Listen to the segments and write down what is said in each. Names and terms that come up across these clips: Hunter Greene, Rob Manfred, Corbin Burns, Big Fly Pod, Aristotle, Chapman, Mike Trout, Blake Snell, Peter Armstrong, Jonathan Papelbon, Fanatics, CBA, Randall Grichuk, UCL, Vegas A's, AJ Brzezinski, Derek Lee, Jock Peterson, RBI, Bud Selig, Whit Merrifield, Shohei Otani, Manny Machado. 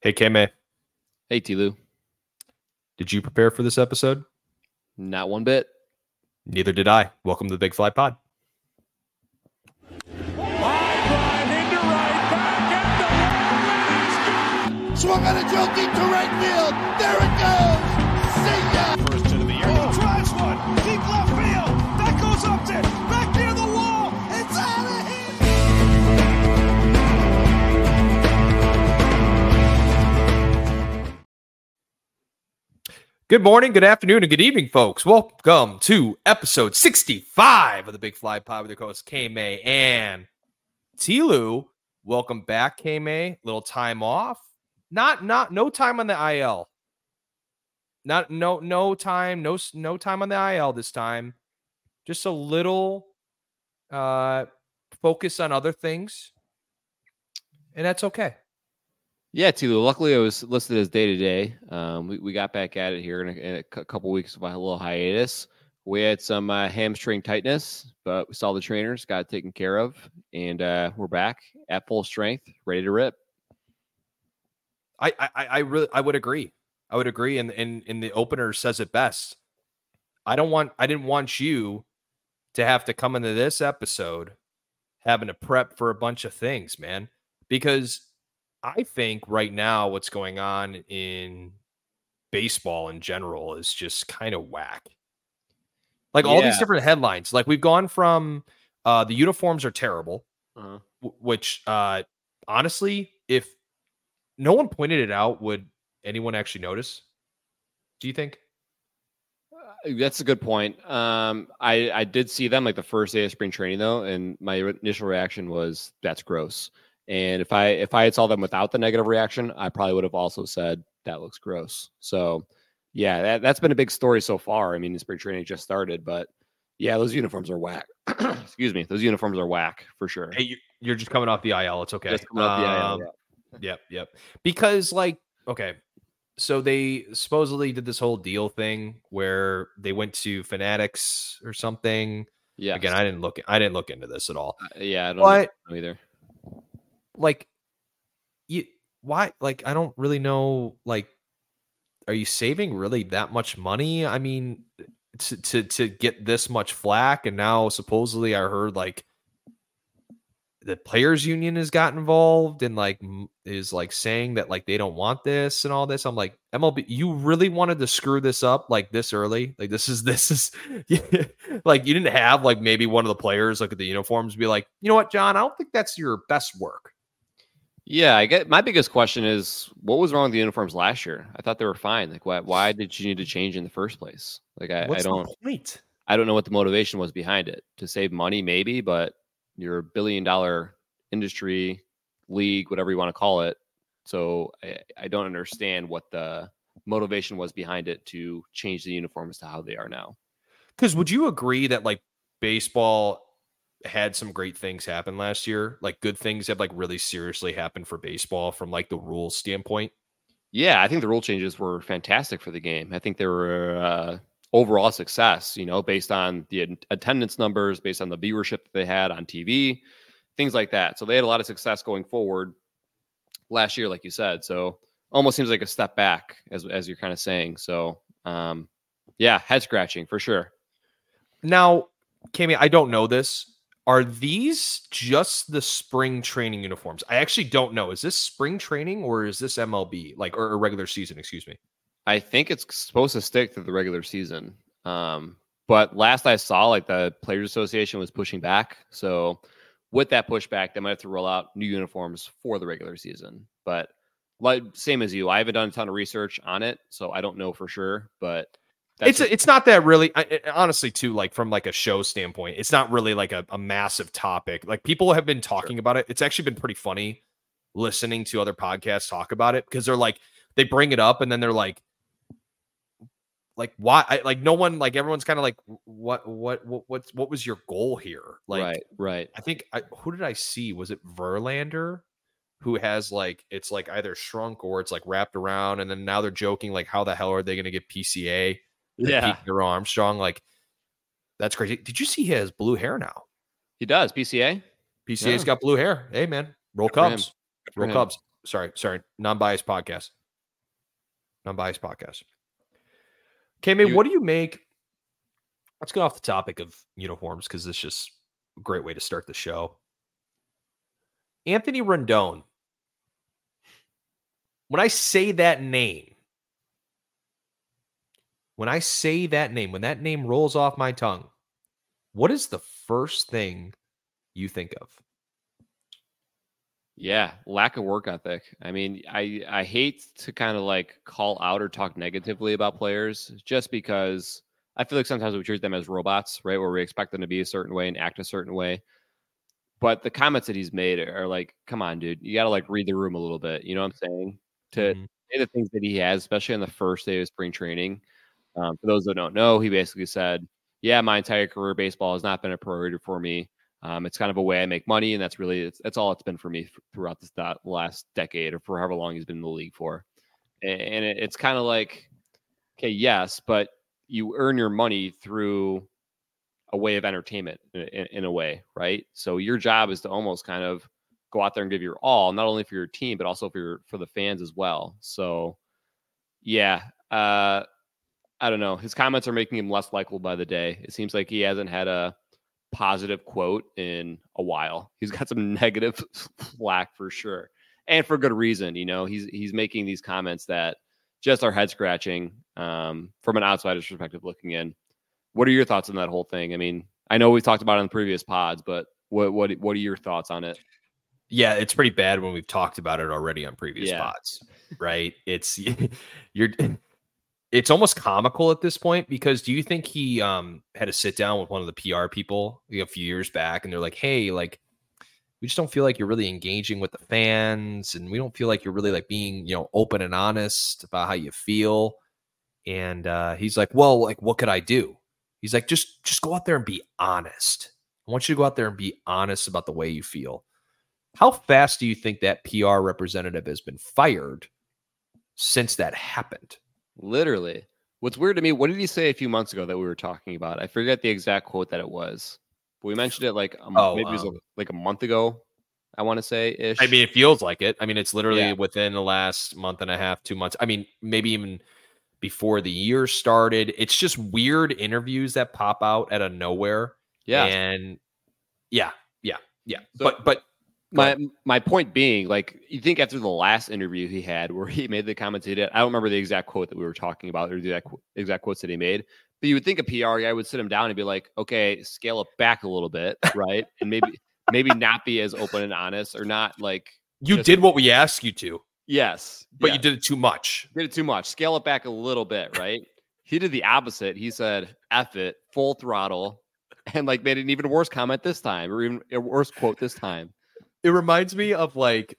Hey, KMay. Hey, TLew. Did you prepare for this episode? Not one bit. Neither did I. Welcome to the Big Fly Pod. Swung on a jokey to right field. There it goes. See ya. First hit of the year. Oh. He drives one. Deep left field. That goes up there. Back near the wall. It's out of here. Good morning, good afternoon, and good evening, folks. Welcome to episode 65 of the Big Fly Pod with your hosts, KMay and TLew. Welcome back, KMay. Little time off. No time on the IL. No time on the IL this time. Just a little focus on other things, and that's okay. Yeah, TLew. Luckily, I was listed as day to day. We got back at it here in a couple weeks of a little hiatus. We had some hamstring tightness, but we saw the trainers, got it taken care of, and we're back at full strength, ready to rip. I would agree. I would agree. And the opener says it best. I didn't want you to have to come into this episode having to prep for a bunch of things, man, because I think right now what's going on in baseball in general is just kind of whack. Like all these different headlines, like we've gone from the uniforms are terrible, which honestly, if no one pointed it out, would anyone actually notice? Do you think? That's a good point. I did see them like the first day of spring training though, and my initial reaction was that's gross. And if I had saw them without the negative reaction, I probably would have also said that looks gross. So yeah, that's been a big story so far. I mean, spring training just started, but yeah, those uniforms are whack. Excuse me, those uniforms are whack for sure. Hey, you're just coming off the IL. It's okay. Just coming off the IL. Yeah. Yep. Because like, okay, so they supposedly did this whole deal thing where they went to Fanatics or something. Yeah. Again, I didn't look into this at all. Yeah, I don't know either. Like, I don't really know. Like, are you saving really that much money? I mean, to get this much flack, and now supposedly I heard like the players union has got involved and like is like saying that like they don't want this and all this. I'm like, MLB, you really wanted to screw this up like this early? Like this is like you didn't have like maybe one of the players look at the uniforms and be like, you know what, John, I don't think that's your best work. Yeah, I get my biggest question is what was wrong with the uniforms last year? I thought they were fine. Like why did you need to change in the first place? Like I don't know what the motivation was behind it. To save money, maybe, but your $1 billion industry, league, whatever you want to call it. So I don't understand what the motivation was behind it to change the uniforms to how they are now. Because would you agree that like baseball had some great things happen last year? Like good things have like really seriously happened for baseball from like the rules standpoint? Yeah, I think the rule changes were fantastic for the game. I think they were overall success, you know, based on the attendance numbers, based on the viewership that they had on TV, things like that. So they had a lot of success going forward last year, like you said. So almost seems like a step back as you're kind of saying. So yeah, head scratching for sure. Now, Kami, I don't know this. Are these just the spring training uniforms? I actually don't know. Is this spring training or is this MLB or regular season? Excuse me. I think it's supposed to stick to the regular season. But last I saw, like the Players Association was pushing back. So with that pushback, they might have to roll out new uniforms for the regular season. But like same as you, I haven't done a ton of research on it, so I don't know for sure. But it's not that really. Honestly, too, like from like a show standpoint, it's not really like a massive topic. Like people have been talking about it. It's actually been pretty funny listening to other podcasts talk about it because they're like they bring it up and then they're like. Like why? No one. Like everyone's kind of like, what was your goal here? Like, right. I think who did I see? Was it Verlander, who has like it's like either shrunk or it's like wrapped around, and then now they're joking like, how the hell are they going to get PCA? Yeah, Peter Armstrong. Like that's crazy. Did you see he has blue hair now? He does PCA. PCA's got blue hair. Hey man, roll Cubs. Non-biased podcast. KMay, what do you make? Let's go off the topic of uniforms because it's just a great way to start the show. Anthony Rendon. When that name rolls off my tongue, what is the first thing you think of? Yeah, lack of work ethic. I mean, I hate to kind of like call out or talk negatively about players just because I feel like sometimes we treat them as robots, right? Where we expect them to be a certain way and act a certain way. But the comments that he's made are like, come on, dude, you got to like read the room a little bit. You know what I'm saying? To say the things that he has, especially on the first day of spring training. For those that don't know, he basically said, yeah, my entire career, baseball has not been a priority for me. It's kind of a way I make money, and that's really that's all it's been for me throughout this last decade or for however long he's been in the league for. And it's kind of like, okay, yes, but you earn your money through a way of entertainment in a way, right? So your job is to almost kind of go out there and give your all, not only for your team, but also for the fans as well. So, yeah, I don't know. His comments are making him less likable by the day. It seems like he hasn't had a positive quote in a while. He's got some negative flack for sure, and for good reason. You know, he's making these comments that just are head scratching from an outsider's perspective looking in. What are your thoughts on that whole thing? I mean, I know we've talked about it on previous pods, but what are your thoughts on it? Yeah, it's pretty bad when we've talked about it already on previous pods, right? It's almost comical at this point because do you think he had a sit down with one of the PR people a few years back and they're like, hey, like, we just don't feel like you're really engaging with the fans and we don't feel like you're really like being, you know, open and honest about how you feel. And he's like, well, like, what could I do? He's like, just go out there and be honest. I want you to go out there and be honest about the way you feel. How fast do you think that PR representative has been fired since that happened? Literally. What's weird to me, what did he say a few months ago that we were talking about? I forget the exact quote that it was, but we mentioned it like maybe it was like a month ago, I want to say ish. I mean, it feels like it. I mean, it's literally within the last month and a half, 2 months. I mean, maybe even before the year started. It's just weird interviews that pop out out of nowhere. Yeah. And yeah. So but my point being, like, you think after the last interview he had where he made the comments he did, I don't remember the exact quote that we were talking about or the exact quotes that he made, but you would think a PR guy would sit him down and be like, okay, scale it back a little bit, right? And maybe not be as open and honest or not like... You did what we asked you to. Yes. But you did it too much. Scale it back a little bit, right? He did the opposite. He said, F it, full throttle, and like made an even worse comment this time or even a worse quote this time. It reminds me of the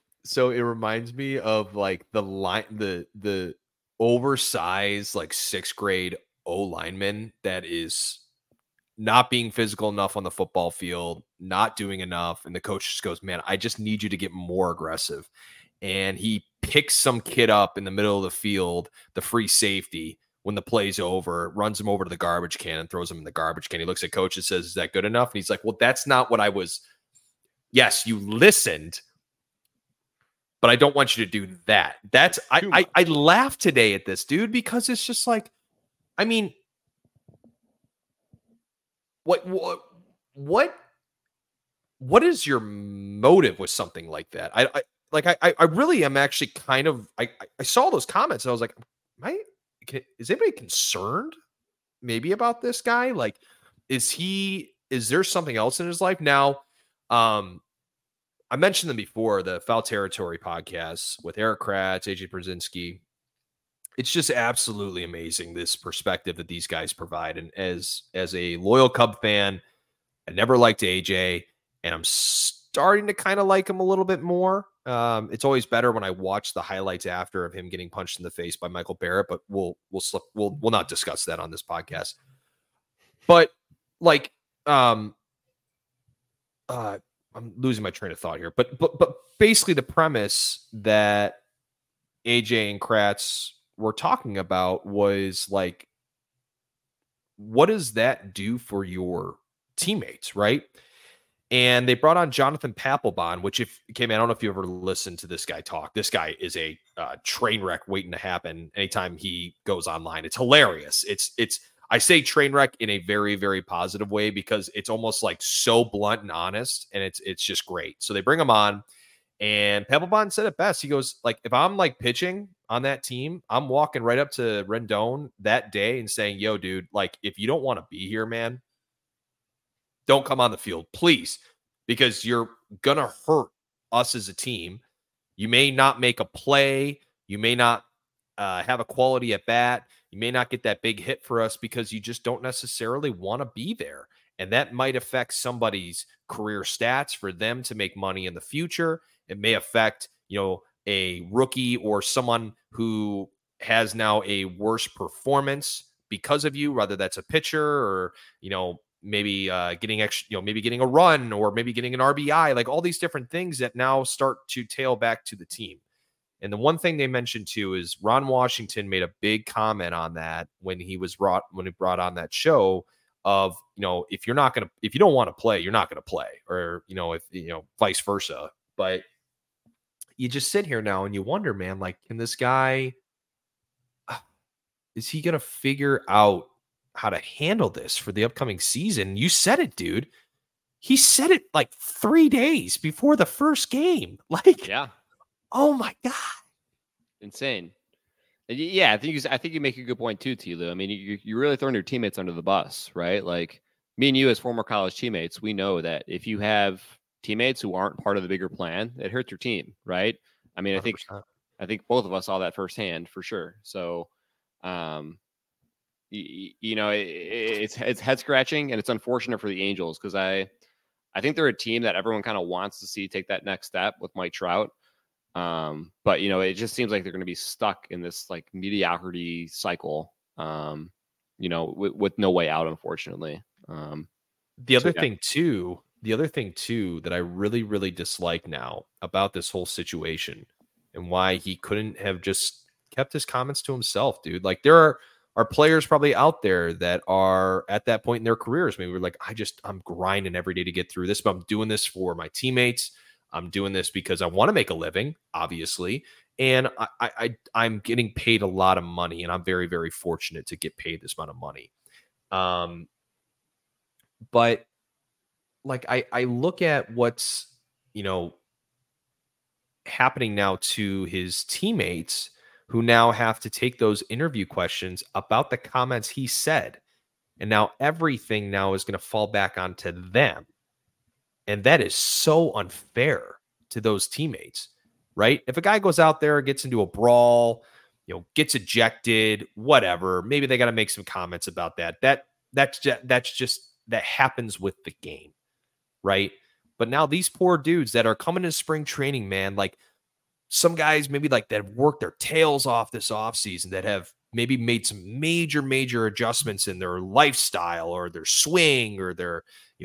line, the oversized like sixth grade O lineman that is not being physical enough on the football field, not doing enough. And the coach just goes, man, I just need you to get more aggressive. And he picks some kid up in the middle of the field, the free safety, when the play's over, runs him over to the garbage can and throws him in the garbage can. He looks at coach and says, is that good enough? And he's like, well, that's not what I was. Yes, you listened, but I don't want you to do that. I laughed today at this, dude, because it's just like, I mean, what is your motive with something like that? I really am actually kind of, I saw those comments and I was like, is anybody concerned maybe about this guy? Like, is there something else in his life now? I mentioned them before, the Foul Territory podcast with Eric Kratz, AJ Brzezinski. It's just absolutely amazing, this perspective that these guys provide. And as a loyal Cub fan, I never liked AJ, and I'm starting to kind of like him a little bit more. It's always better when I watch the highlights after of him getting punched in the face by Michael Barrett, but we'll not discuss that on this podcast. But like, I'm losing my train of thought here, but basically the premise that AJ and Kratz were talking about was like, what does that do for your teammates, right? And they brought on Jonathan Papelbon, which if KMay, I don't know if you ever listened to this guy talk. This guy is a train wreck waiting to happen anytime he goes online. It's hilarious. I say train wreck in a very, very positive way because it's almost like so blunt and honest, and it's just great. So they bring him on, and Papelbon said it best. He goes, like, if I'm like pitching on that team, I'm walking right up to Rendon that day and saying, yo, dude, like, if you don't want to be here, man, don't come on the field, please, because you're going to hurt us as a team. You may not make a play. You may not have a quality at bat. You may not get that big hit for us because you just don't necessarily want to be there. And that might affect somebody's career stats for them to make money in the future. It may affect, a rookie or someone who has now a worse performance because of you, whether that's a pitcher or, maybe getting extra, maybe getting a run or maybe getting an RBI, like all these different things that now start to tail back to the team. And the one thing they mentioned too is Ron Washington made a big comment on that when he brought on that show of, if you don't want to play, you're not going to play, or, vice versa. But you just sit here now and you wonder, man, like, can this guy, is he going to figure out how to handle this for the upcoming season? You said it, dude. He said it like 3 days before the first game. Like, yeah. Oh my God. Insane. Yeah. I think you make a good point too, TLew. I mean, you're really throwing your teammates under the bus, right? Like me and you as former college teammates, we know that if you have teammates who aren't part of the bigger plan, it hurts your team. Right. I mean, 100%. I think both of us saw that firsthand for sure. So, it's head scratching, and it's unfortunate for the Angels because I think they're a team that everyone kind of wants to see take that next step with Mike Trout. But it just seems like they're going to be stuck in this like mediocrity cycle. With no way out, unfortunately. The other thing too that I really, really dislike now about this whole situation and why he couldn't have just kept his comments to himself, dude. Like there are players probably out there that are at that point in their careers. Maybe we're like, I'm grinding every day to get through this, but I'm doing this for my teammates. I'm doing this because I want to make a living, obviously. And I'm getting paid a lot of money, and I'm very, very fortunate to get paid this amount of money. But like, I look at what's, happening now to his teammates who now have to take those interview questions about the comments he said. And now everything now is going to fall back onto them. And that is so unfair to those teammates, right? If a guy goes out there, gets into a brawl, gets ejected, whatever, maybe they got to make some comments about that. That happens with the game, right? But now these poor dudes that are coming to spring training, man, like, some guys maybe like that have worked their tails off this offseason that have maybe made some major, major adjustments in their lifestyle or their swing or their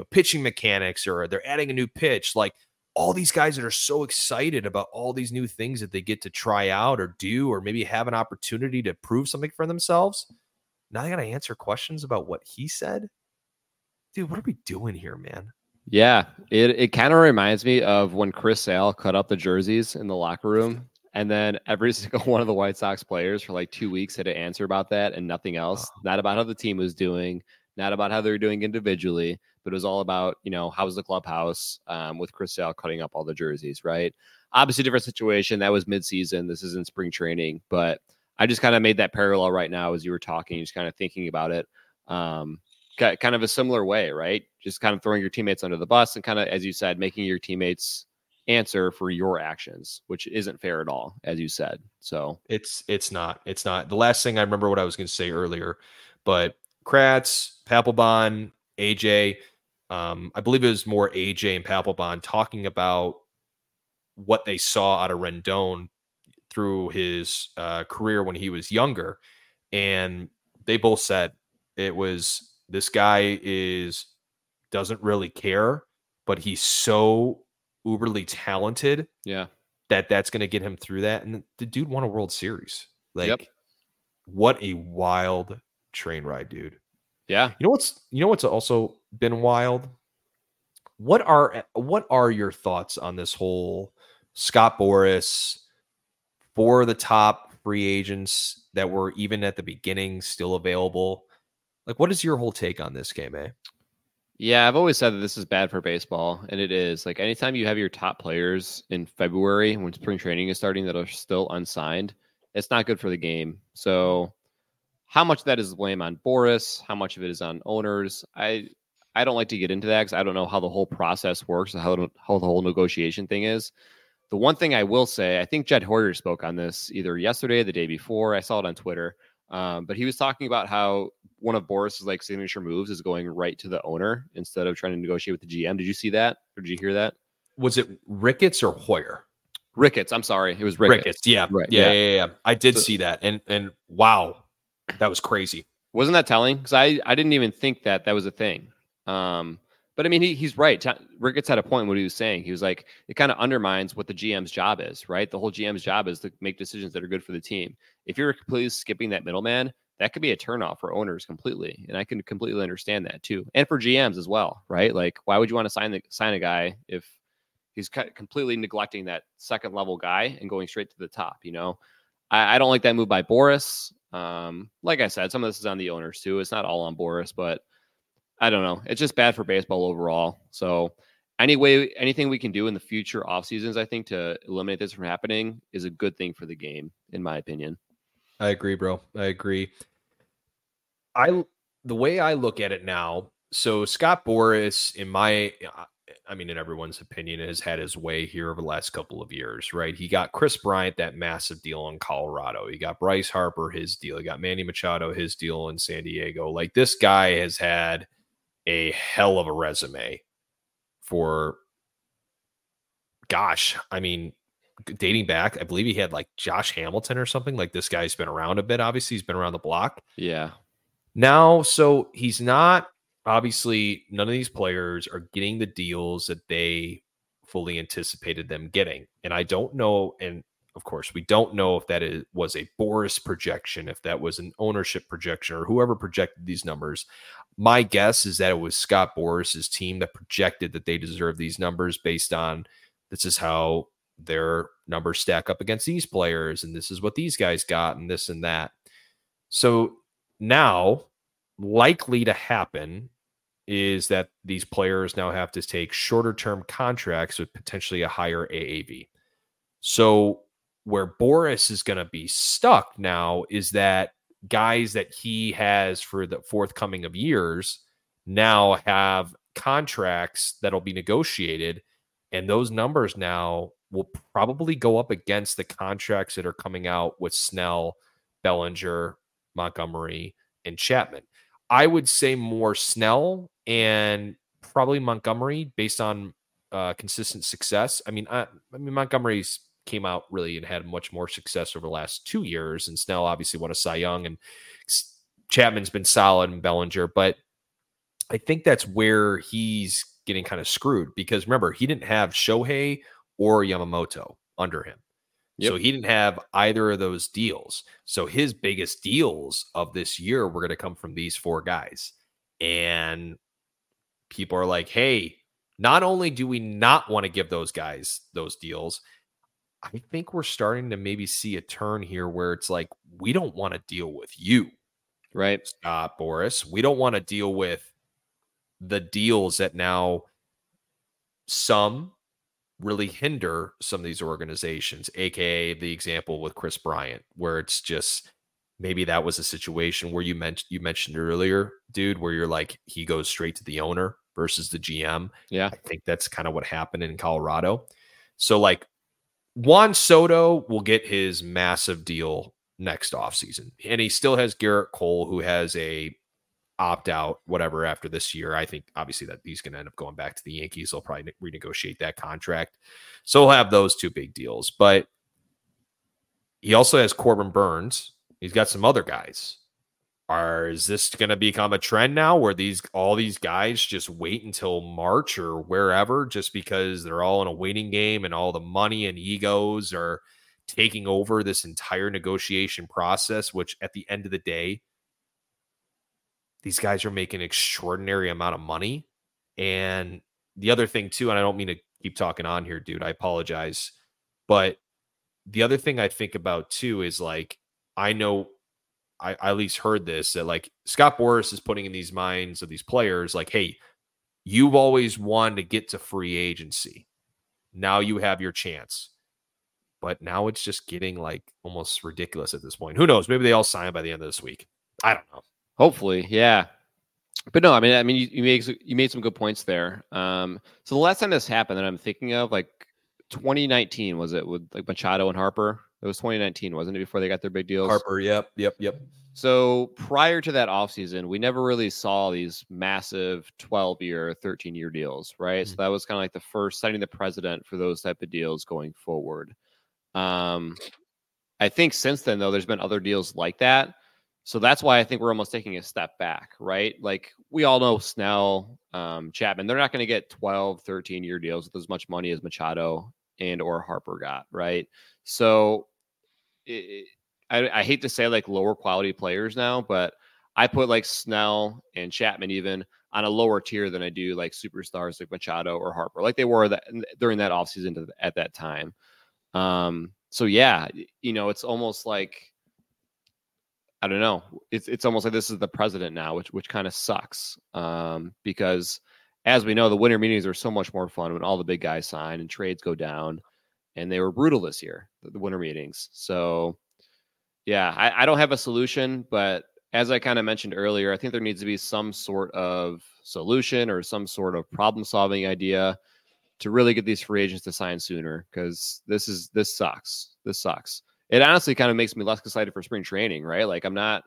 pitching mechanics, or they're adding a new pitch. Like all these guys that are so excited about all these new things that they get to try out or do, or maybe have an opportunity to prove something for themselves. Now they got to answer questions about what he said. Dude, what are we doing here, man? Yeah, it kind of reminds me of when Chris Sale cut up the jerseys in the locker room, and then every single one of the White Sox players for like 2 weeks had an answer about that and nothing else. Not about how the team was doing, not about how they were doing individually, but it was all about, how's the clubhouse with Chris Sale cutting up all the jerseys, right? Obviously, different situation. That was midseason. This isn't spring training, but I just kind of made that parallel right now as you were talking, just kind of thinking about it. Kind of a similar way, right? Just kind of throwing your teammates under the bus and kind of, as you said, making your teammates answer for your actions, which isn't fair at all, as you said. So it's not. The last thing I remember what I was going to say earlier, but Kratz, Papelbon, AJ, I believe it was more AJ and Papelbon talking about what they saw out of Rendon through his career when he was younger. And they both said it was, this guy doesn't really care, but he's so uberly talented. Yeah, that's going to get him through that. And the dude won a World Series. Like, yep. What a wild train ride, dude. Yeah. You know what's also been wild? What are your thoughts on this whole Scott Boras for the top free agents that were even at the beginning still available? Like, what is your whole take on this, KMay? Yeah, I've always said that this is bad for baseball, and it is. Like, anytime you have your top players in February when spring training is starting that are still unsigned, it's not good for the game. So how much of that is blame on Boras? How much of it is on owners? I don't like to get into that because I don't know how the whole process works and how the whole negotiation thing is. The one thing I will say, I think Jed Hoyer spoke on this either yesterday or the day before. I saw it on Twitter. But he was talking about how one of Boras' like signature moves is going right to the owner instead of trying to negotiate with the GM. Did you see that? Or did you hear that? Was it Ricketts or Hoyer? Ricketts. I'm sorry. It was Ricketts. Yeah. Right. Yeah. I did see that. And wow, that was crazy. Wasn't that telling? Because I didn't even think that was a thing. But I mean, he's right. Ricketts had a point in what he was saying. He was like, it kind of undermines what the GM's job is, right? The whole GM's job is to make decisions that are good for the team. If you're completely skipping that middleman, that could be a turnoff for owners completely. And I can completely understand that too. And for GMs as well, right? Like, why would you want to sign a guy if he's completely neglecting that second level guy and going straight to the top? You know, I don't like that move by Boras. Like I said, some of this is on the owners too. It's not all on Boras, but I don't know. It's just bad for baseball overall. So anything we can do in the future off seasons, I think, to eliminate this from happening is a good thing for the game, in my opinion. I agree, bro. I agree. The way I look at it now, so Scott Boras, in everyone's opinion, has had his way here over the last couple of years, right? He got Chris Bryant, that massive deal in Colorado. He got Bryce Harper, his deal. He got Manny Machado, his deal in San Diego. Like, this guy has had a hell of a resume for, dating back. I believe he had like Josh Hamilton or something. Like, this guy's been around a bit. Obviously, he's been around the block. Yeah. Now, so he's not, obviously, none of these players are getting the deals that they fully anticipated them getting. And I don't know. And of course, we don't know if that was a Boras projection, if that was an ownership projection, or whoever projected these numbers. My guess is that it was Scott Boras' team that projected that they deserve these numbers based on this is how their numbers stack up against these players, and this is what these guys got, and this and that. So now, likely to happen is that these players now have to take shorter-term contracts with potentially a higher AAV. So where Boras is going to be stuck now is that guys that he has for the forthcoming of years now have contracts that'll be negotiated, and those numbers now will probably go up against the contracts that are coming out with Snell, Bellinger, Montgomery, and Chapman. I would say more Snell and probably Montgomery based on consistent success. Montgomery's came out really and had much more success over the last 2 years. And Snell obviously won a Cy Young, and Chapman's been solid, and Bellinger. But I think that's where he's getting kind of screwed, because remember, he didn't have Shohei or Yamamoto under him. Yep. So he didn't have either of those deals. So his biggest deals of this year were going to come from these four guys. And people are like, hey, not only do we not want to give those guys those deals, I think we're starting to maybe see a turn here where it's like, we don't want to deal with you, right, Scott Boras? We don't want to deal with the deals that now some really hinder some of these organizations, aka the example with Chris Bryant, where it's just maybe that was a situation where you mentioned earlier, dude, where you're like, he goes straight to the owner versus the GM. Yeah, I think that's kind of what happened in Colorado. So like, Juan Soto will get his massive deal next offseason. And he still has Garrett Cole, who has a opt-out, whatever, after this year. I think, obviously, that he's going to end up going back to the Yankees. They'll probably renegotiate that contract. So he'll have those two big deals. But he also has Corbin Burns. He's got some other guys. Is this going to become a trend now where all these guys just wait until March or wherever, just because they're all in a waiting game and all the money and egos are taking over this entire negotiation process, which at the end of the day, these guys are making an extraordinary amount of money, and the other thing too, and I don't mean to keep talking on here, dude, I apologize, but the other thing I think about too is like, I know I at least heard this, that like Scott Boras is putting in these minds of these players, like, hey, you've always wanted to get to free agency. Now you have your chance. But now it's just getting like almost ridiculous at this point. Who knows? Maybe they all sign by the end of this week. I don't know. Hopefully. Yeah. But no, I mean, you made some good points there. So the last time this happened that I'm thinking of, like 2019, was it with like Machado and Harper? It was 2019, wasn't it, before they got their big deals? Harper, yep. So prior to that offseason, we never really saw these massive 12-year, 13-year deals, right? Mm-hmm. So that was kind of like the first setting the precedent for those type of deals going forward. I think since then, though, there's been other deals like that. So that's why I think we're almost taking a step back, right? Like we all know Snell, Chapman, they're not going to get 12, 13-year deals with as much money as Machado and or Harper got, right? So I hate to say like lower quality players now, but I put like Snell and Chapman even on a lower tier than I do like superstars like Machado or Harper, like they were during that offseason at that time. So yeah, you know, it's almost like, I don't know. It's almost like this is the precedent now, which kind of sucks. Because as we know, the winter meetings are so much more fun when all the big guys sign and trades go down, and they were brutal this year, the winter meetings. So yeah, I don't have a solution, but as I kind of mentioned earlier, I think there needs to be some sort of solution or some sort of problem solving idea to really get these free agents to sign sooner. Cause this sucks. This sucks. It honestly kind of makes me less excited for spring training, right? Like I'm not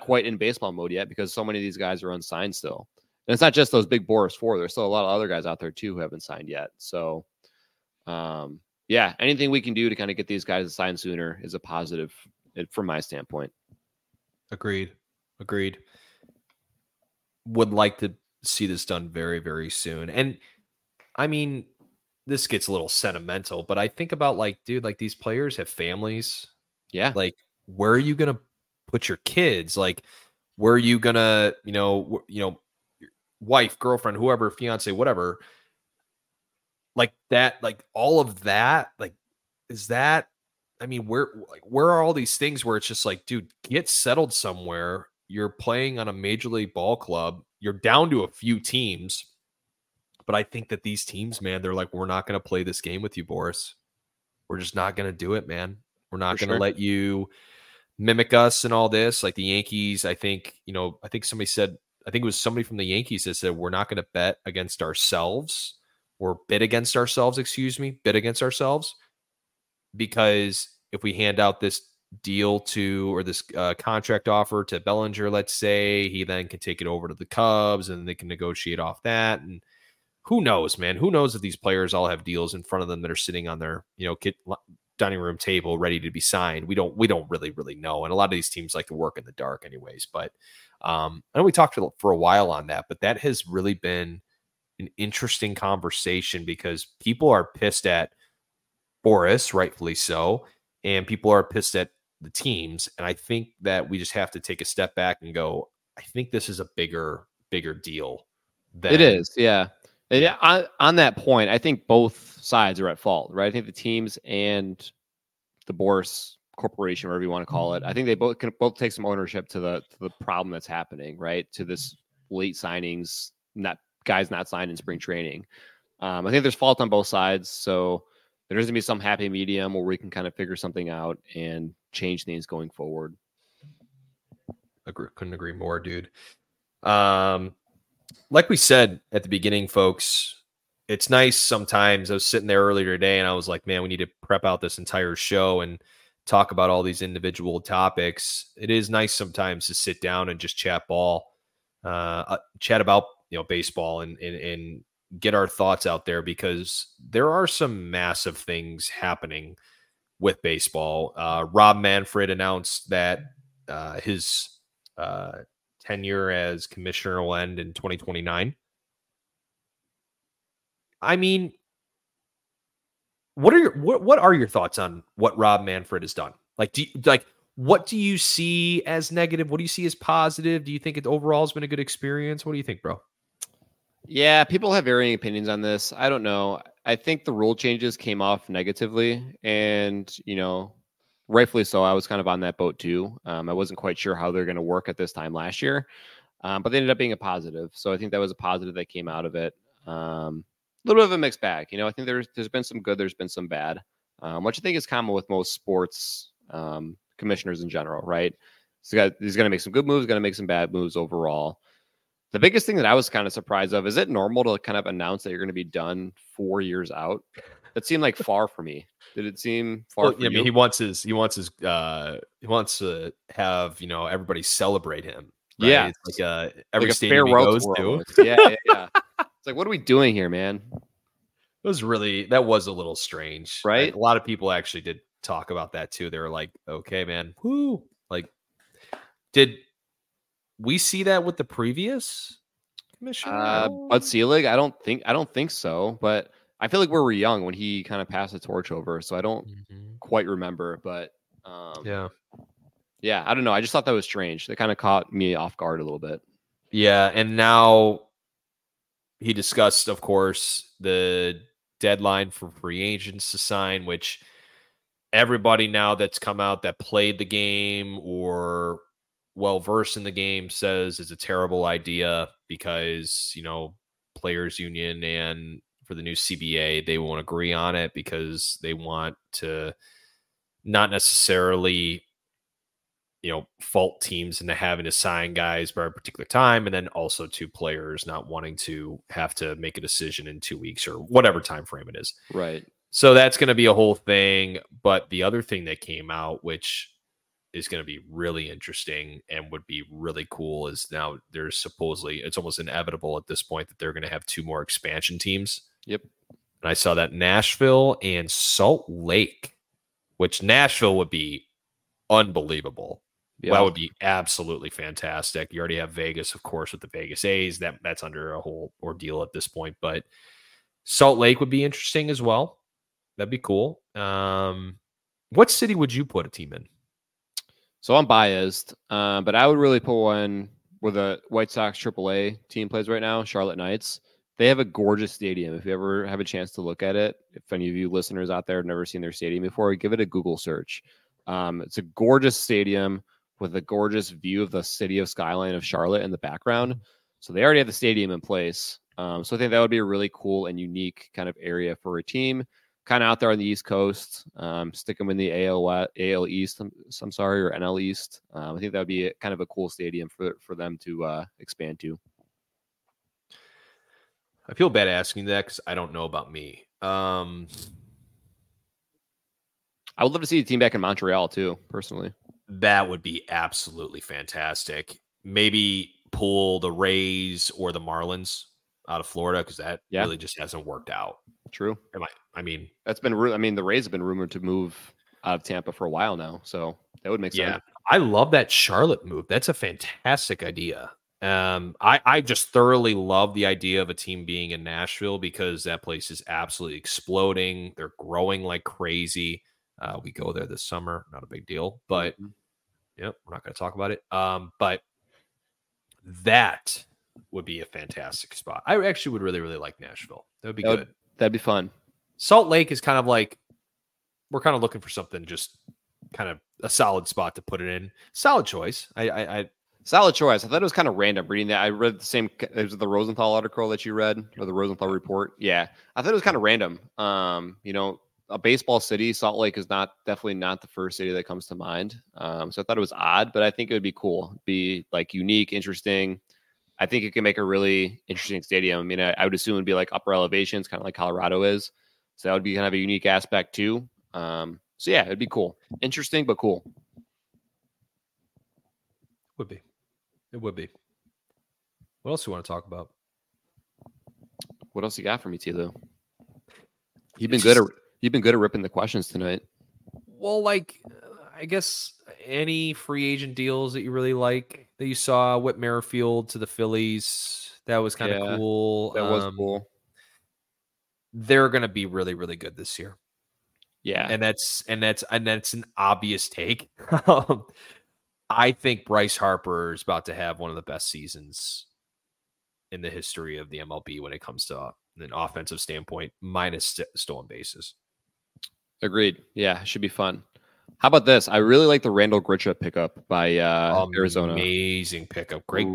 quite in baseball mode yet because so many of these guys are unsigned still. And it's not just those big Boras four. There's still a lot of other guys out there too, who haven't signed yet. So, yeah, anything we can do to kind of get these guys to sign sooner is a positive from my standpoint. Agreed. Would like to see this done very, very soon. And I mean, this gets a little sentimental, but I think about like, dude, like these players have families. Yeah. Like, where are you going to put your kids? Like, where are you going to, you know, wife, girlfriend, whoever, fiance, whatever, like that, like all of that, like, is that, I mean, where are all these things where it's just like, dude, get settled somewhere. You're playing on a major league ball club. You're down to a few teams, but I think that these teams, man, they're like, we're not going to play this game with you, Boras. We're just not going to do it, man. We're not going to let you mimic us and all this. Like the Yankees, I think it was somebody from the Yankees that said, we're not going to bid against ourselves, because if we hand out this deal to, or this contract offer to Bellinger, let's say, he then can take it over to the Cubs and they can negotiate off that. And who knows, man, who knows if these players all have deals in front of them that are sitting on their, dining room table ready to be signed. We don't really know. And a lot of these teams like to work in the dark anyways, but I know we talked for a while on that, but that has really been an interesting conversation because people are pissed at Boras, rightfully so, and people are pissed at the teams. And I think that we just have to take a step back and go, I think this is a bigger deal than it is. Yeah. And on that point, I think both sides are at fault, right? I think the teams and the Boras Corporation, whatever you want to call it, I think they both can take some ownership to the problem that's happening, right? To this late signings, guys not signed in spring training. I think there's fault on both sides, so there's going to be some happy medium where we can kind of figure something out and change things going forward. Couldn't agree more, dude. Like we said at the beginning, folks, it's nice sometimes. I was sitting there earlier today and I was like, man, we need to prep out this entire show and talk about all these individual topics. It is nice sometimes to sit down and just chat about, baseball and get our thoughts out there, because there are some massive things happening with baseball. Rob Manfred announced that his tenure as commissioner will end in 2029. I mean, what are your thoughts on what Rob Manfred has done? Like, what do you see as negative? What do you see as positive? Do you think it overall has been a good experience? What do you think, bro? Yeah, people have varying opinions on this. I don't know. I think the rule changes came off negatively, and, you know, rightfully so. I was kind of on that boat too. I wasn't quite sure how they're going to work at this time last year, but they ended up being a positive. So I think that was a positive that came out of it. A little bit of a mixed bag. You know, I think there's been some good, there's been some bad, which I think is common with most sports commissioners in general, right? So he's going to make some good moves, going to make some bad moves overall. The biggest thing that I was kind of surprised of, is it normal to kind of announce that you're going to be done 4 years out? That seemed like far for me. Did it seem far? Well, yeah, I mean, he wants to have, you know, everybody celebrate him. Right? Yeah. It's like every stadium he goes to. Yeah. It's like, what are we doing here, man? That was a little strange, right? Like, a lot of people actually did talk about that too. They were like, okay, man. Woo. Like, did we see that with the previous commissioner? Bud Selig? I don't think so, but I feel like we were young when he kind of passed the torch over, so I don't quite remember, but yeah, I don't know. I just thought that was strange. That kind of caught me off guard a little bit. Yeah, and now he discussed, of course, the deadline for free agents to sign, which everybody now that's come out that played the game or well-versed in the game says it's a terrible idea because, you know, players union and for the new CBA, they won't agree on it because they want to not necessarily, you know, fault teams into having to sign guys by a particular time. And then also to players not wanting to have to make a decision in 2 weeks or whatever time frame it is. Right. So that's going to be a whole thing. But the other thing that came out, which is going to be really interesting and would be really cool, is now there's supposedly, it's almost inevitable at this point that they're going to have two more expansion teams. Yep. And I saw that Nashville and Salt Lake, which Nashville would be unbelievable. Yep. That would be absolutely fantastic. You already have Vegas, of course, with the Vegas A's. That's under a whole ordeal at this point. But Salt Lake would be interesting as well. That'd be cool. What city would you put a team in? So I'm biased, but I would really put one where the White Sox AAA team plays right now, Charlotte Knights. They have a gorgeous stadium. If you ever have a chance to look at it, if any of you listeners out there have never seen their stadium before, give it a Google search. It's a gorgeous stadium with a gorgeous view of the city of skyline of Charlotte in the background. So they already have the stadium in place. So I think that would be a really cool and unique kind of area for a team kind of out there on the East Coast. Stick them in the AL East, I'm sorry, or NL East. I think that would be kind of a cool stadium for them to expand to. I feel bad asking that because I don't know about me. I would love to see the team back in Montreal too, personally. That would be absolutely fantastic. Maybe pull the Rays or the Marlins out of Florida because that really just hasn't worked out. True. The Rays have been rumored to move out of Tampa for a while now, so that would make sense. I love that Charlotte move. That's a fantastic idea. I just thoroughly love the idea of a team being in Nashville because that place is absolutely exploding. They're growing like crazy. We go there this summer. Not a big deal, but we're not going to talk about it. But that would be a fantastic spot. I actually would really, really like Nashville. That would be good. That'd be fun. Salt Lake is kind of like, we're kind of looking for something, just kind of a solid spot to put it in. Solid choice. Solid choice. I thought it was kind of random reading that. I read it was the Rosenthal article that you read, or the Rosenthal report. Yeah. I thought it was kind of random. You know, a baseball city, Salt Lake is definitely not the first city that comes to mind. So I thought it was odd, but I think it would be cool. It'd be like unique, interesting. I think it can make a really interesting stadium. I mean, I would assume it'd be like upper elevations, kind of like Colorado is. So that would be kind of a unique aspect too. So yeah, it'd be cool. Interesting, but cool. It would be. What else do you want to talk about? What else you got for me, TLew? You've been good at ripping the questions tonight. Well, like, I guess any free agent deals that you really like that you saw. Whit Merrifield to the Phillies. That was kind of cool. That was cool. They're going to be really, really good this year. Yeah. And that's an obvious take. I think Bryce Harper is about to have one of the best seasons in the history of the MLB when it comes to an offensive standpoint, minus stolen bases. Agreed. Yeah, should be fun. How about this? I really like the Randall Grichuk pickup by Arizona. Amazing pickup. Great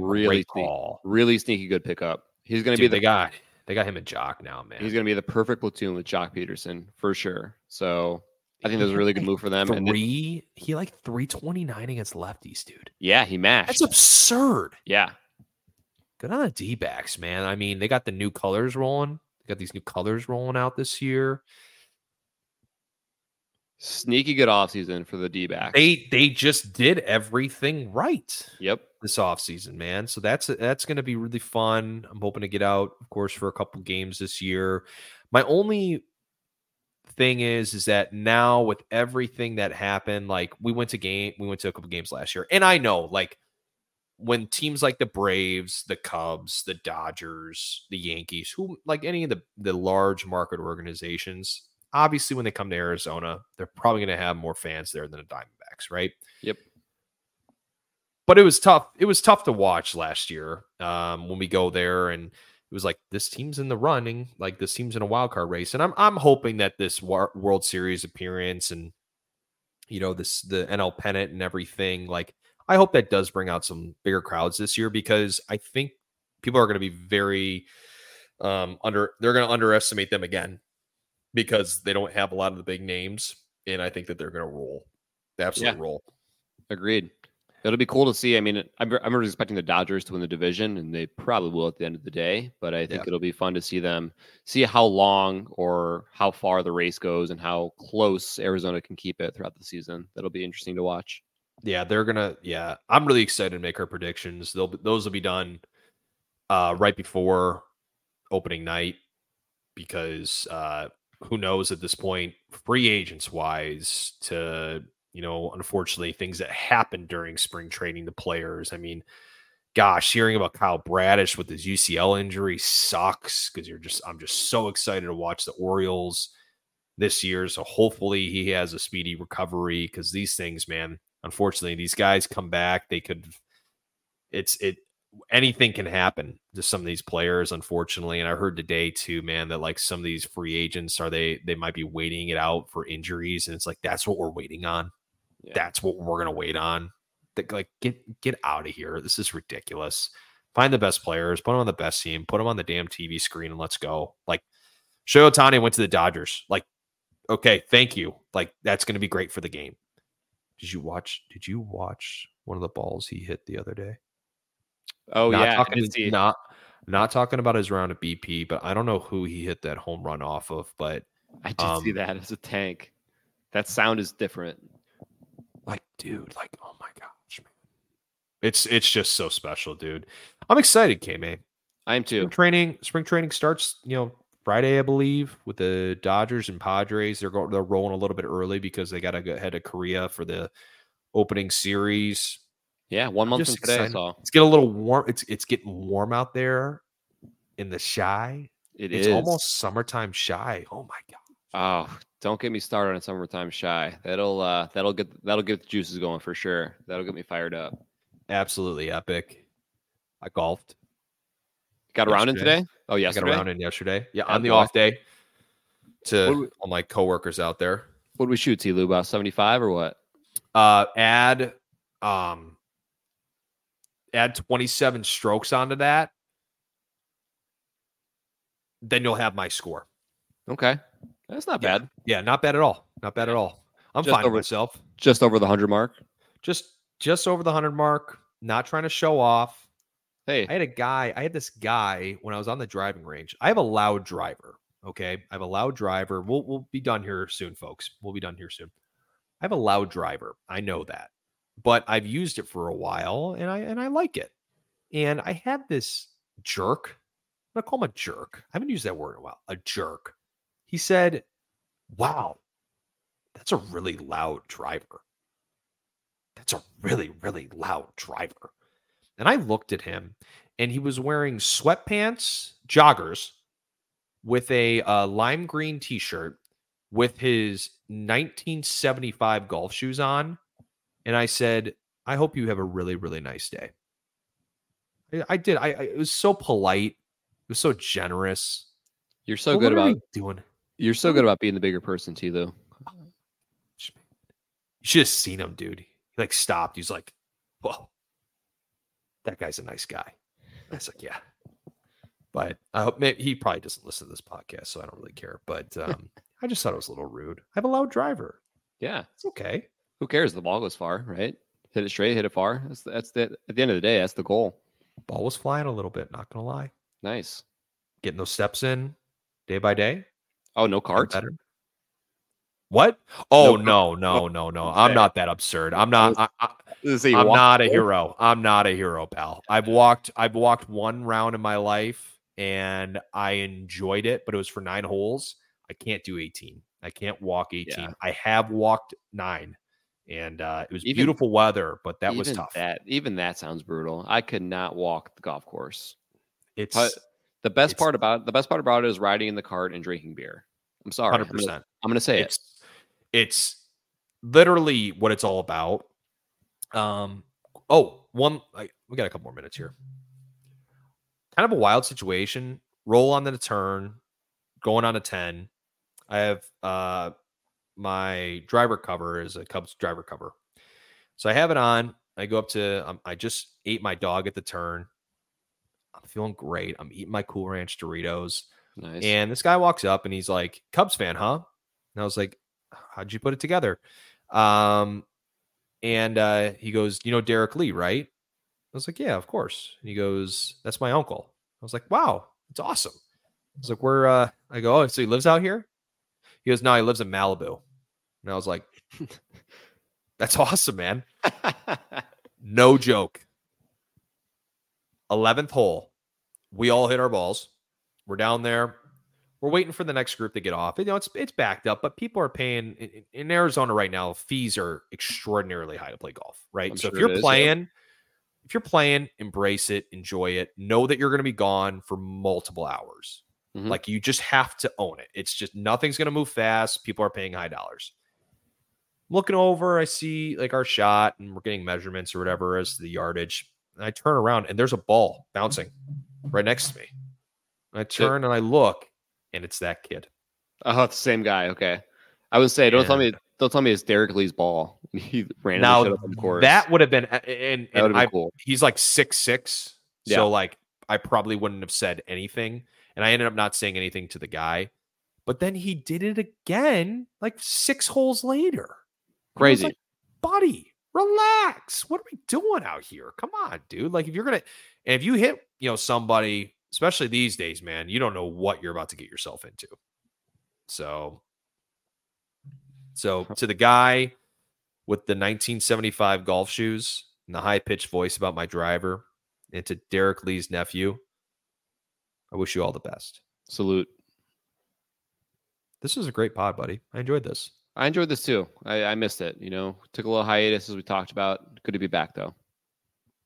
call. Really sneaky good pickup. He's going to be the guy. They got him a Jock now, man. He's going to be the perfect platoon with Jock Peterson for sure. So I think that was a really good move for them. He like 329 against lefties, dude. Yeah, he mashed. That's absurd. Yeah. Good on the D-backs, man. I mean, they got the new colors rolling. They got these new colors rolling out this year. Sneaky good offseason for the D-backs. They just did everything right. Yep. This offseason, man. So that's going to be really fun. I'm hoping to get out, of course, for a couple games this year. My only thing is that now with everything that happened, like we went to a couple games last year, and I know, like, when teams like the Braves, the Cubs, the Dodgers, the Yankees, who like any of the large market organizations, obviously when they come to Arizona, they're probably going to have more fans there than the Diamondbacks, right? Yep. But it was tough. It was tough to watch last year when we go there, and it was like, this team's in the running, like this team's in a wild card race. And I'm hoping that this World Series appearance and, you know, this the NL pennant and everything, like, I hope that does bring out some bigger crowds this year, because I think people are going to be very they're going to underestimate them again, because they don't have a lot of the big names. And I think that they're going to roll. They absolutely roll. Agreed. It'll be cool to see. I mean, I'm really expecting the Dodgers to win the division, and they probably will at the end of the day, but I think it'll be fun to see them, see how long or how far the race goes and how close Arizona can keep it throughout the season. That'll be interesting to watch. Yeah, I'm really excited to make our predictions. Those will be done right before opening night, because who knows at this point, free agents wise, to, you know, unfortunately things that happened during spring training to players. I mean, gosh, hearing about Kyle Bradish with his UCL injury sucks, because I'm just so excited to watch the Orioles this year. So hopefully he has a speedy recovery, because these things, man, unfortunately, these guys come back. They could, anything can happen to some of these players, unfortunately. And I heard today too, man, that like some of these free agents they might be waiting it out for injuries. And it's like, that's what we're waiting on. Yeah. That's what we're going to wait on. Like, get out of here. This is ridiculous. Find the best players, put them on the best team, put them on the damn TV screen, and let's go. Like, Shohei Otani went to the Dodgers. Like, okay, thank you. Like, that's going to be great for the game. Did you watch one of the balls he hit the other day? Oh, not yeah. Not talking about his round of BP, but I don't know who he hit that home run off of, but I did see that as a tank. That sound is different. Like, dude, like, oh my gosh, man. It's just so special, dude. I'm excited, KMay. I am too. Spring training starts, you know, Friday, I believe, with the Dodgers and Padres. They're rolling a little bit early because they got to go ahead to Korea for the opening series. Yeah, 1 month from today. I saw. It's getting a little warm. It's getting warm out there in the shy. It's almost summertime shy. Oh my god. Oh, don't get me started on summertime shy. That'll get the juices going for sure. That'll get me fired up. Absolutely epic. I golfed. Got a round in today? Oh, yes. I got a round in yesterday. Yeah, on the off day to all my coworkers out there. What did we shoot, TLew? About 75 or what? Add 27 strokes onto that. Then you'll have my score. Okay. That's not bad. Yeah, not bad at all. Not bad at all. I'm fine with myself. Just over the 100 mark? Just over the 100 mark. Not trying to show off. Hey, I had this guy when I was on the driving range. I have a loud driver. Okay. I have a loud driver. We'll be done here soon, folks. We'll be done here soon. I have a loud driver. I know that, but I've used it for a while and I like it. And I had this jerk. I'm going to call him a jerk. I haven't used that word in a while. A jerk. He said, "Wow, that's a really loud driver. That's a really, really loud driver." And I looked at him, and he was wearing sweatpants, joggers, with a lime green t-shirt, with his 1975 golf shoes on. And I said, "I hope you have a really, really nice day." I did. It was so polite. It was so generous. You're so good about doing. You're so good about being the bigger person too, though. You should have seen him, dude. He like stopped. He's like, "Whoa, that guy's a nice guy." I was like, "Yeah," but I hope he probably doesn't listen to this podcast, so I don't really care. But I just thought it was a little rude. I have a loud driver. Yeah, it's okay. Who cares? The ball goes far, right? Hit it straight, hit it far. That's that. At the end of the day, that's the goal. Ball was flying a little bit. Not gonna lie. Nice. Getting those steps in day by day. Oh, no carts. What? Oh, no. Okay. I'm not that absurd. I'm not a hero. I'm not a hero, pal. I've walked one round in my life and I enjoyed it, but it was for 9 holes. I can't do 18. I can't walk 18. Yeah. I have walked 9 and it was beautiful weather, but that was tough. That sounds brutal. I could not walk the golf course. The best part about it is riding in the cart and drinking beer. I'm sorry. 100%. I'm going to say it's literally what it's all about. We got a couple more minutes here. Kind of a wild situation. Roll on the turn, going on a 10. I have my driver cover is a Cubs driver cover. So I have it on. I go up to, I just ate my dog at the turn. I'm feeling great. I'm eating my Cool Ranch Doritos. Nice. And this guy walks up and he's like, "Cubs fan, huh?" And I was like, "How'd you put it together?" And he goes, "You know Derek Lee, right?" I was like, "Yeah, of course." And he goes, "That's my uncle." I was like, "Wow, that's awesome." I was like, I go, "Oh, so he lives out here?" He goes, "No, he lives in Malibu." And I was like, "That's awesome, man." No joke. 11th hole, we all hit our balls. We're down there. We're waiting for the next group to get off. You know, it's backed up, but people are paying in Arizona right now. Fees are extraordinarily high to play golf, right? So if you're playing, embrace it, enjoy it. Know that you're going to be gone for multiple hours. Mm-hmm. Like you just have to own it. It's just nothing's going to move fast. People are paying high dollars. Looking over, I see like our shot, and we're getting measurements or whatever as the yardage. And I turn around and there's a ball bouncing right next to me. I turn and I look and it's that kid. Oh, it's the same guy. Okay. I would say, don't tell me it's Derek Lee's ball. He ran out of the course. That would have been, and cool. He's like 6'6". Yeah. So like, I probably wouldn't have said anything. And I ended up not saying anything to the guy, but then he did it again, like 6 holes later. Crazy. Like, buddy. Relax. What are we doing out here? Come on, dude. Like if you hit, somebody, especially these days, man, you don't know what you're about to get yourself into. So to the guy with the 1975 golf shoes and the high pitched voice about my driver, and to Derek Lee's nephew, I wish you all the best. Salute. This is a great pod, buddy. I enjoyed this. I enjoyed this too. I missed it. Took a little hiatus as we talked about. Good to be back though.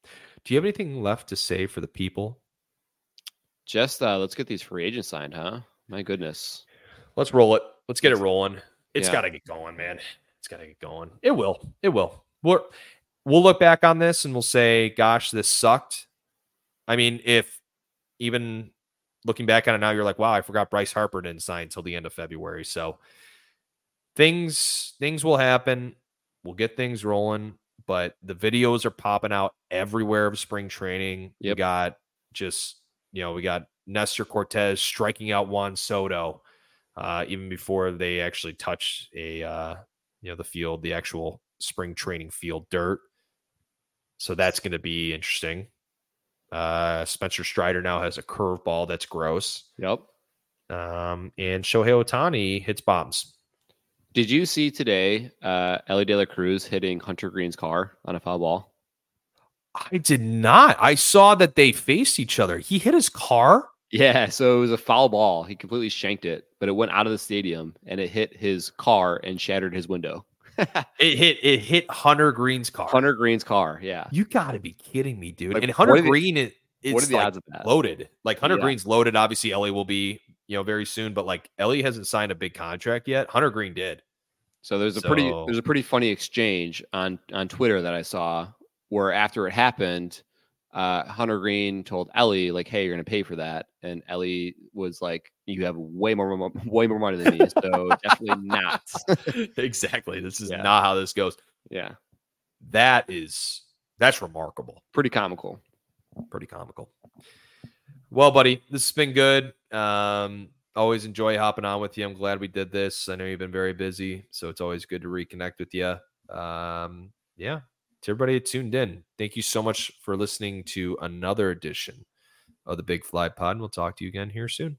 Do you have anything left to say for the people? Just let's get these free agents signed, huh? My goodness. Let's roll it. Let's get it rolling. It's got to get going, man. It's got to get going. It will. It will. We'll look back on this and we'll say, "Gosh, this sucked." I mean, if even looking back on it now, you're like, "Wow, I forgot Bryce Harper didn't sign until the end of February." So. Things will happen. We'll get things rolling, but the videos are popping out everywhere of spring training. Yep. We got we got Nestor Cortez striking out Juan Soto even before they actually touched the field, the actual spring training field dirt. So that's going to be interesting. Spencer Strider now has a curveball that's gross. Yep. And Shohei Otani hits bombs. Did you see today Ellie De La Cruz hitting Hunter Greene's car on a foul ball? I did not. I saw that they faced each other. He hit his car? Yeah, so it was a foul ball. He completely shanked it, but it went out of the stadium, and it hit his car and shattered his window. It hit Hunter Greene's car. Hunter Greene's car, yeah. You got to be kidding me, dude. Like, and Hunter Greene is like loaded. Like Hunter Greene's loaded. Obviously, Ellie will be very soon, but like Ellie hasn't signed a big contract yet. Hunter Greene did. So there's a pretty funny exchange on Twitter that I saw where after it happened, Hunter Greene told Ellie, like, hey, you're going to pay for that. And Ellie was like, you have way more money than me. So definitely not. Exactly. This is not how this goes. Yeah. That's remarkable. Pretty comical. Well, buddy, this has been good. Always enjoy hopping on with you. I'm glad we did this. I know you've been very busy, so it's always good to reconnect with you. To everybody that tuned in, thank you so much for listening to another edition of the Big Fly Pod, and we'll talk to you again here soon.